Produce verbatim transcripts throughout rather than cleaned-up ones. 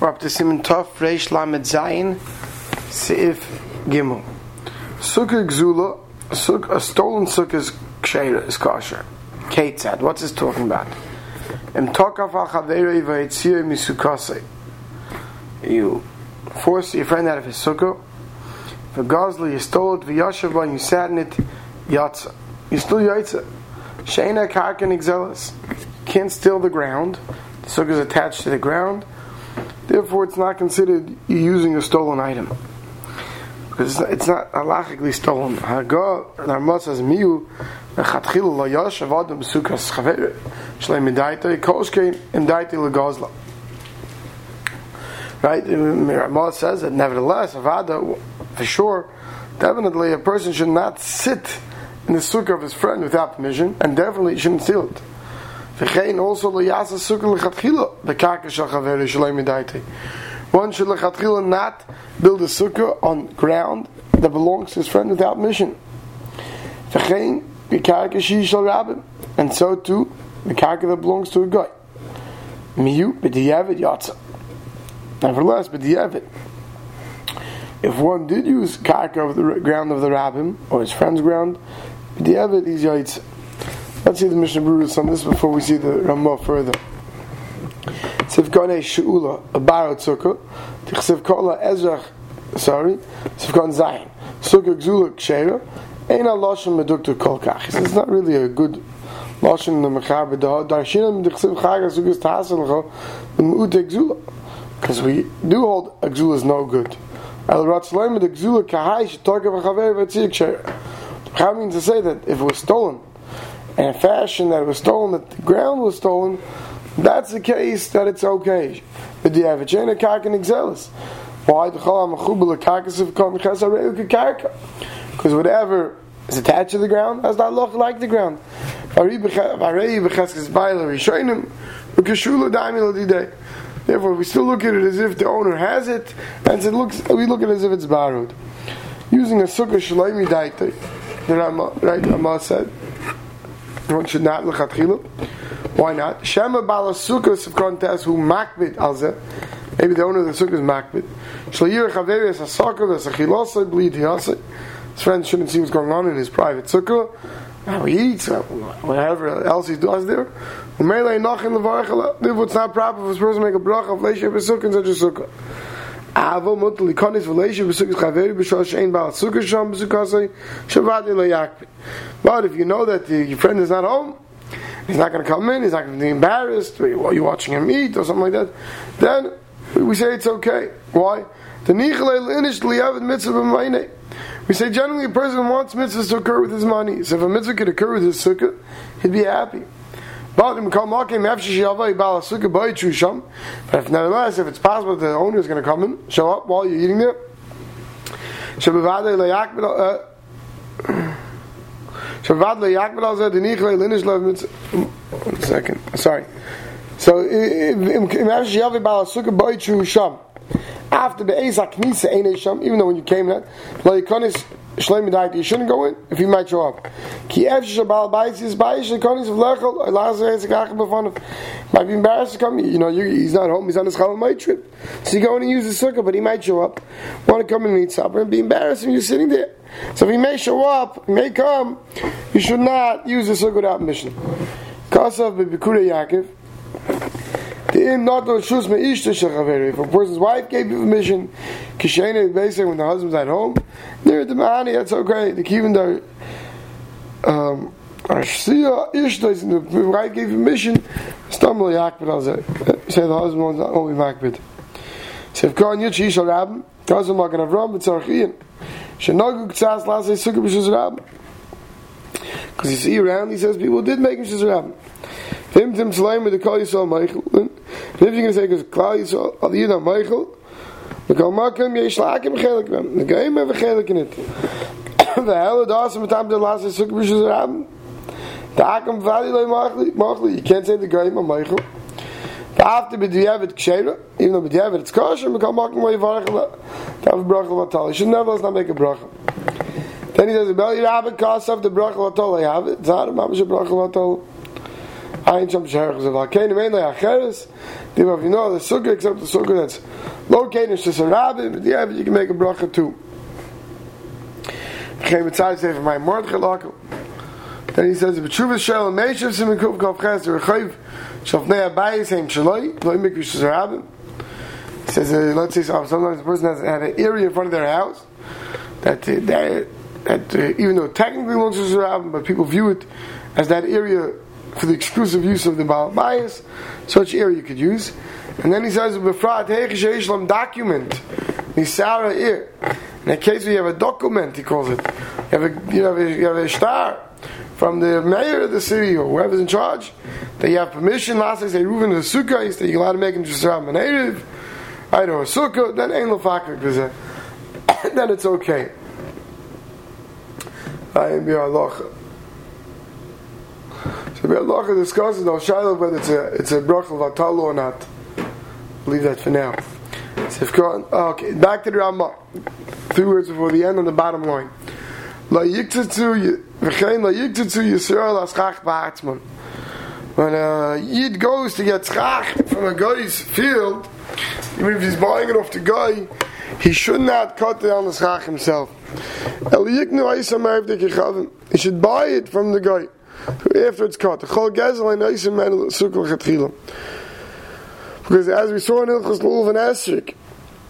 We're up to Siman Tov Reish Lamed Zayin Seif Gimel. Sukkah Gzula, a stolen sukkah is ksheira, is kosher. Kate said, what's this talking about? You force your friend out of his sukkah. For Gazli, you stole it. For Yashavon, you sat in it. Yatsa, you stole Yatsa. Sheina Karkin Exelis, can't steal the ground. The sukkah is attached to the ground. Therefore, it's not considered using a stolen item, because it's not halachically stolen. Rambam says, "Miu lechatchil lo yashav adam b'sukas chaver shleim idaita koshkein idaita legazla." Right? Rambam says that nevertheless, avada for sure, definitely a person should not sit in the sukkah of his friend without permission, and definitely he shouldn't steal it. V'chein also lo yasa sukkah lechatchila b'karka shel chaver shleim idaita. One should lechatchila not build a sukkah on ground that belongs to his friend without permission. And so too, the karka that belongs to a guy. Nevertheless, if one did use karka of the ground of the rabbim or his friend's ground, let's see the Mishnah Berurah on this before we see the Rambam further. Sivkane Sheula, a borrowed sukkah. Sivkala Ezrach, sorry, Sivkan Zayin. Sukkah Gzula Ksheira. Eina Loshen Medukta Kolkach. It's not really a good Loshen in the Mechaber. Darshinam Dichsiv Chaga Sukkahs Tahaselcho, the Mu'ute Gzula. Because we do hold a Gzula is no good. El Ratzleim, the Gzula Kahai, Shetokav Chaver, Vetzi Ksheira. How means to say that if it was stolen, and a fashion that it was stolen, that the ground was stolen, that's the case that it's okay. But the avachena karka and exelis. Why the cholam achubel karkas of kol mechasareuke karka? Because whatever is attached to the ground has that look like the ground. Therefore, we still look at it as if the owner has it, and it looks we look at it as if it's borrowed. Using a sukkah shleimi daite, the Rama, right? Rama said one should not lechatchila. Why not? Shema bala sukkahs of contest who makbid alze. Maybe the owner of the sukkah is makbid. Shleir chaveres asakov asachilosay bleed hiyasay. His friend shouldn't see what's going on in his private sukkah. How he eats, whatever else he does there. Umelei nachin levarachela. Therefore, it's not proper for this person to make a bracha of leishav b'sukkah in such a sukkah. Avo mutli konis v'leishav b'sukkah chaveri b'shosh ein bala sukkah sham b'sukkasay shavadi le'yakbid. But if you know that your friend is not home, he's not going to come in, he's not going to be embarrassed, or you're watching him eat, or something like that, then we say it's okay. Why? We say generally a person wants mitzvahs to occur with his money, so if a mitzvah could occur with his sukkah, he'd be happy. But if nevertheless, if it's possible that the owner is going to come in, show up while you're eating there, one second, sorry. So, after the Ezak Nisa Ein Sham, even though when you came in, you shouldn't go in if you might show up. Might be embarrassed to come. You know, he's not home, he's on his Chalamayit trip. So you go in and use the sukkah, but he might show up. Want to come in and eat supper and be embarrassed when you're sitting there. So if he may show up, he may come, you should not use the sukkah without permission. Kasav b'Bikure Yaakov. If a person's wife gave you permission, Kishaina Beza when the husband's at home, near the Mahani, that's okay. The Kivindar um Ashsia Ishta and the wife gave permission, stumble Yakbid Alzai. Say the husband won't be Makbid. So if Khan Yuchi shall rabin, Kazam Makan of Ram, but Sarkhiyin. Shanagu Ksas Lasai Sukub Shizrab. Because you see around, he says people did make him Shizrab. Him Tim Slaim with the Kal Yisrael Michael. And if you're going to say, because Kal Yisrael Al Yidam Michael, the Kalmakim Yishlakim Chelikim, the game of a Chelik in it. The hell of the awesome time the last is Sukhibish is Rabin. The Akam Valley Lai Machli, you can't say the game of Michael. The after Bidiyavit Ksheira, even though Bidiyavit it's Kosher, the Kalmakim Lai Varachla, the Av Brachla Vatali. You should never not make a bracha. Then he says, Bel Yirabit Kasav, the Brachla Vatali, I have it. Zahar, Mamash Brachla Vatali. Ein Shom Shehechz Zaval Kein mainly Acheres. Do you have you know the sukkah except the sukkah that's located in Sheshem Rabbi? But yeah, but you can make a bracha too. Then he says, "B'tshuvas shel meishav simin kuf kaf ches rechayv shalfnei abayis heim shaloi loy mikvish shesarabim." He says, uh, "Let's say sometimes a person has had an area in front of their house that uh, that, that uh, even though it technically belongs to shesarabim, but people view it as that area for the exclusive use of the Baal Bayis. Such area you could use." And then he says, "Befrat heichish eishlam document nisara ir." In a case where you have a document, he calls it, you have a, you have a, you have a star from the mayor of the city or whoever's in charge, that you have permission. Last I say, Reuven is a sukkah, that you're allowed to make him just around a native, I know a sukkah, then ain't no fakir, then it's okay. I am Bihar Lacha. So Bihar Lacha discusses the Shiloh whether it's a it's a brachah v'atalo or not. Leave that for now. Okay, back to the Rambam. Three words before the end on the bottom line. When a Yid goes to get schach from a guy's field, even if he's buying it off the guy, he should not cut down the schach himself. He should buy it from the guy after it's cut. Because as we saw in Hilchus Lulav and Esrik,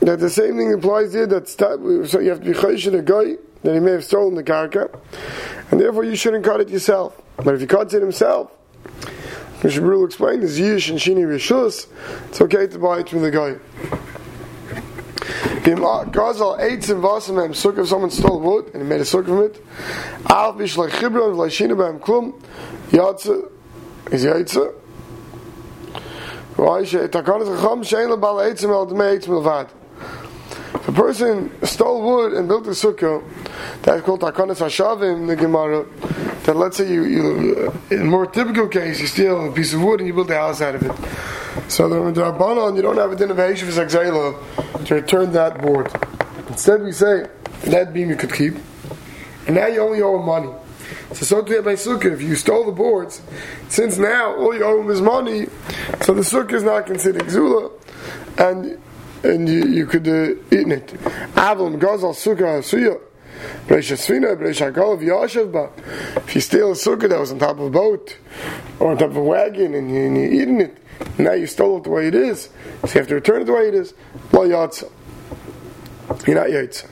that the same thing applies here, that so you have to be choishin a guy that he may have stolen the karka, and therefore you shouldn't cut it yourself. But if he cuts it himself, Mister Brule explained, is Yish and Shini Rishus, it's okay to buy it from the guy. If someone stole wood and he made a sukkah from it, Al Bishlai Chibron, Vlashina Bam Klum, Yatza, is Yatza. If a person stole wood and built a sukkah, that's called takanes hashavim in the Gemara. That let's say you, you in a more typical case, you steal a piece of wood and you build a house out of it. So the Rabbanon, you don't have a din of heishiv v'zakzela to return that board. Instead, we say that beam you could keep, and now you only owe money. So, so to by sukkah, if you stole the boards, since now all you owe him is money, so the sukkah is not considered gzula, and and you, you could uh, eat it. If you steal a sukkah that was on top of a boat or on top of a wagon and, you, and you're eating it, now you stole it the way it is, so you have to return it the way it is. You're not yotza.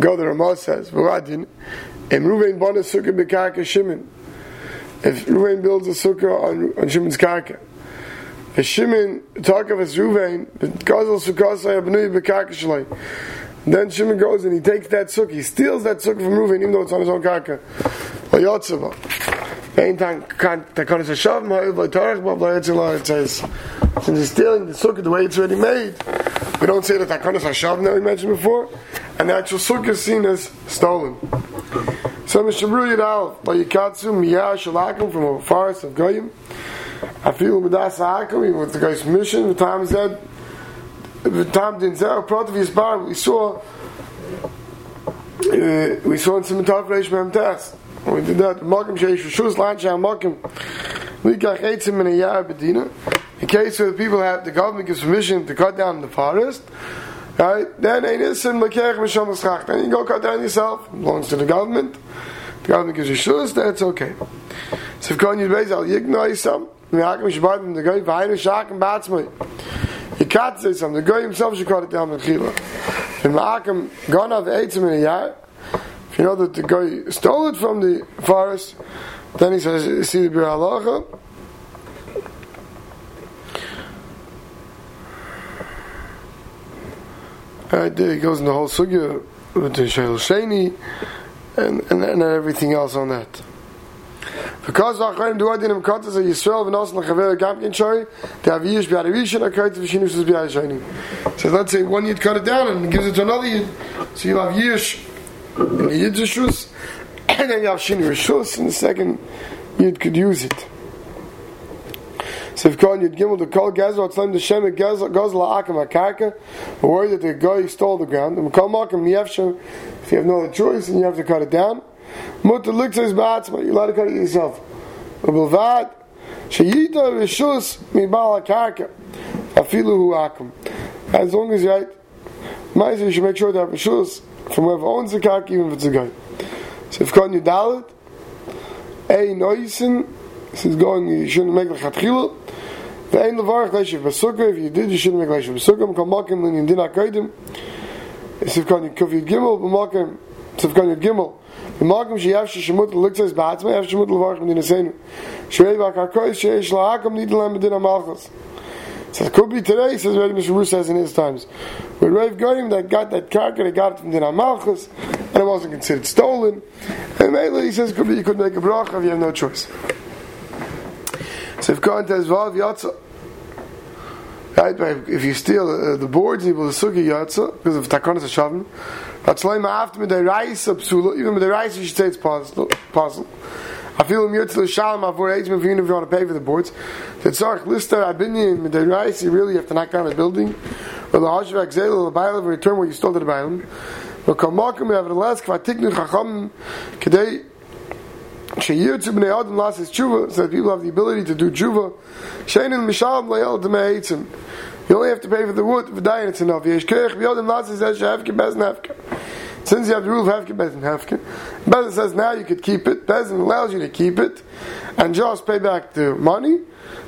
Go the Rama says, If Ruvain builds a sukkah on, on Shimon's karka, if Shimon talks of his Ruvain, then Shimon goes and he takes that sukkah, he steals that sukkah from Ruvain, even though it's on his own karka. Since he's stealing the sukkah the way it's already made, we don't say that takanes hashavim that we mentioned before, and the actual sukkah is seen as stolen. So Mister Brule Yidal, by Yikatsu, Miyah, Shalakim, from a forest of Goyim, Afilu Midas Ha'akim, with the guy's mission, the time said, the time didn't say, Prot of Yisbar, we saw, uh, we saw in Simitav Reish Memtas, we did that, Malkim Sheish, Shus, Lanshah, Malkim, Likach Eitzim, and Ayah, Bedina, in case where the people have, the government gives permission to cut down the forest, right? Then ein isin lekech misham l'schach. Then you go cut down yourself. It belongs to the government. The government gives you shus. That's okay. So if you Beza al yignoi some, the hakim shabatim the guy v'ayne shakim batzmei. He cuts it some. The guy himself should cut it down with chila. And the hakim ganav eitzim in a yar. If you know that the guy stole it from the forest, then he says, "See the Bihar Lacha." Right there, he goes in the whole sugya with the Shehel Sheni and, and, and everything else on that. Because so let's say one Yid cut it down and gives it to another Yid. So you'll have Yish and Yid's Rishus, and then you have Shini Rishus, and the second Yid could use it. So if Kohen Yud Gimel to call Gezal, Tzlem to Shem, Gezal Akim HaKarka, we're worried that the guy stole the ground. And Kol Malkim Niyevshem, if you have no other choice, and you have to cut it down. Mut Luktz is Ba'atzma, you're allowed to cut it yourself. Bilvad, Sheyita reshus mibal hakarka afilu hu akum. As long as right, might you should make sure that reshus from whoever owns the karka, even if it's a guy. So if kon yudalit, a noisin, this is going. You shouldn't make lechatchila. The ein levarach leishiv b'sukkah. If you did, you shouldn't make leishiv b'sukkah. Kol makim l'nin dinah kaidim. Sif kon yud kufid gimel b'makim. Sif kon yud gimel. B'makim sheyav sheshemut l'liktzes b'atzma yav sheshemut levarach medina seinu. Shrei b'akarkois sheish la'akam nidlam b'dinah malchus. So it could be today. Says Reb Mishra Rus says in his times, when Rav Goyim that got that karka, they got it from Dinah Malchus, and it wasn't considered stolen. And mainly he says, could be you could make a bracha if you have no choice. So if Kohen says Vav Yatsa, right? If you steal uh, the boards, you will sugi Yatsa because of takanes hashavim. That's why after midday rice absula, even midday rice you should say it's possible. Possible. I feel mutual shalom avur age. If you want to pay for the boards, the tzarch lister abinyan midday rice. You really have to knock down a building, or the hashav exel the bailam return what you stole to the bailam. But kamakim nevertheless kvatiknu chacham kedei. So that people have the ability to do tshuva. You only have to pay for the wood, for dying it's enough. Since you have the rule of hefke, bezin hefke, bezin says now you could keep it, bezin allows you to keep it, and just pay back the money.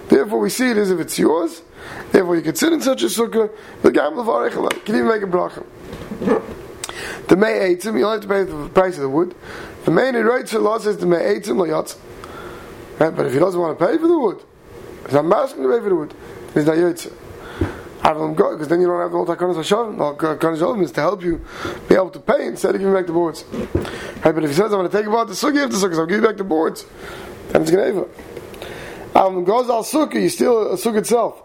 Therefore we see it as if it's yours. Therefore you could sit in such a sukkah, the gamble of arechel, you can even make a bracha. The may eitzim, you only have to pay the price of the wood. The main writes the law says the may eitzim loyatz. But if he doesn't want to pay for the wood, he's not asking to pay for the wood. He's not yotze. Have him go, because then you don't have the whole takanes hashavim. Takanes hashavim is to help you be able to pay instead of giving back the boards. Right, but if he says I'm going to take about the sukkah of the sukkah, so I'll give you back the boards, then it's going to be Avim goes al sukkah, you steal a sukkah itself.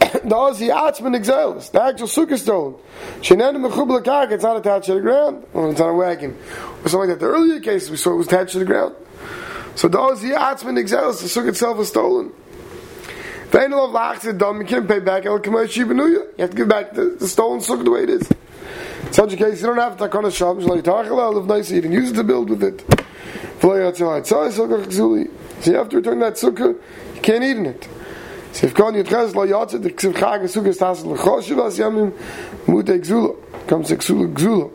The actual sukkah is stolen. It's not attached to the ground, or it's on a wagon, or something like that. The earlier case we saw it was attached to the ground. So the sukkah itself is stolen. You can't pay back. You have to give back the, the stolen sukkah the way it is. In such a case, you don't have to takanes hashavim. You can use it to build with it. So you have to return that sukkah. You can't eat in it. So if Kohen Yudches lo yotze, the Ksiv Chag Sukkah is tassel l'choshu vas yamim mute gzula. Comes to gzula.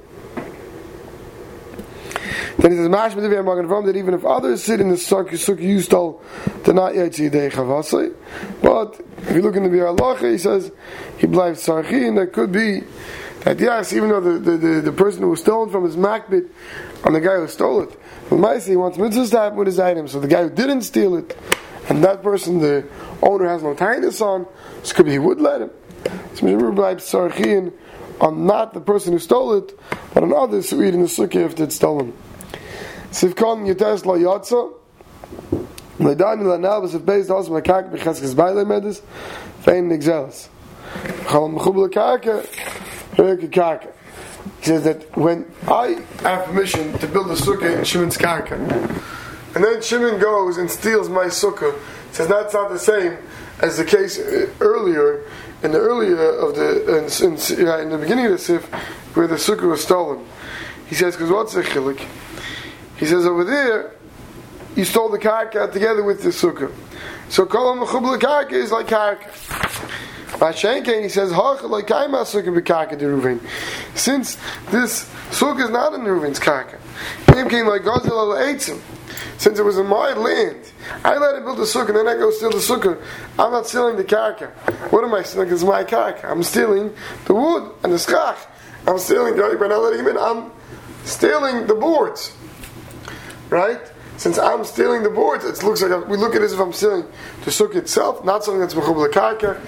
Then he says, Mash Medivi Amagan Vam, that even if others sit in the Sukkah you stole, they're not yotze yidei chavasai. But if you look in the Bihar Lacha, he says, he bleibt Sarkhiyin, that could be, that yes, even though the, the, the, the person who was stolen from his makbid, and the guy who stole it, but Maisi, he wants mitzvahs to happen with his item, so the guy who didn't steal it, and that person, the owner has no tightness on, so could be he would let him. So Mishmur bleibt Sarkhiyin on not the person who stole it, but on others who eat in the sukkah if it's stolen. Sivkon Yutes La Yatza, Ledani La Nalbas of Beza also Makak Becheskes Baile Medes, Fein Nixelis. Chalam Mechubla Kaka, Reka Kaka. He says that when I have permission to build a sukkah in Shimon's Kaka, and then Shimon goes and steals my sukkah, says that's not the same as the case earlier, in the earlier of the, in, in, in the beginning of the Sif, where the sukkah was stolen. He says, because what's the chilik? He says, over there, you stole the karka together with the sukkah. So kolam mechubla karka is like karka. Vashenkein, he says, since this sukkah is not in Reuven's karka, since it was in my land, I let it build the sukkah and then I go steal the sukkah. I'm not stealing the karka. What am I stealing? It's my karka. I'm stealing the wood and the schach. I'm stealing, right? By not letting him in, I'm stealing the boards. Right? Since I'm stealing the boards, it looks like I'm, we look at it as if I'm stealing the sukkah itself, not something that's mechubla karka,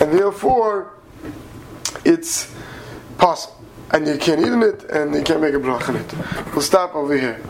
and therefore it's possible. And you can't eat in it, and you can't make a brach in it. We'll stop over here.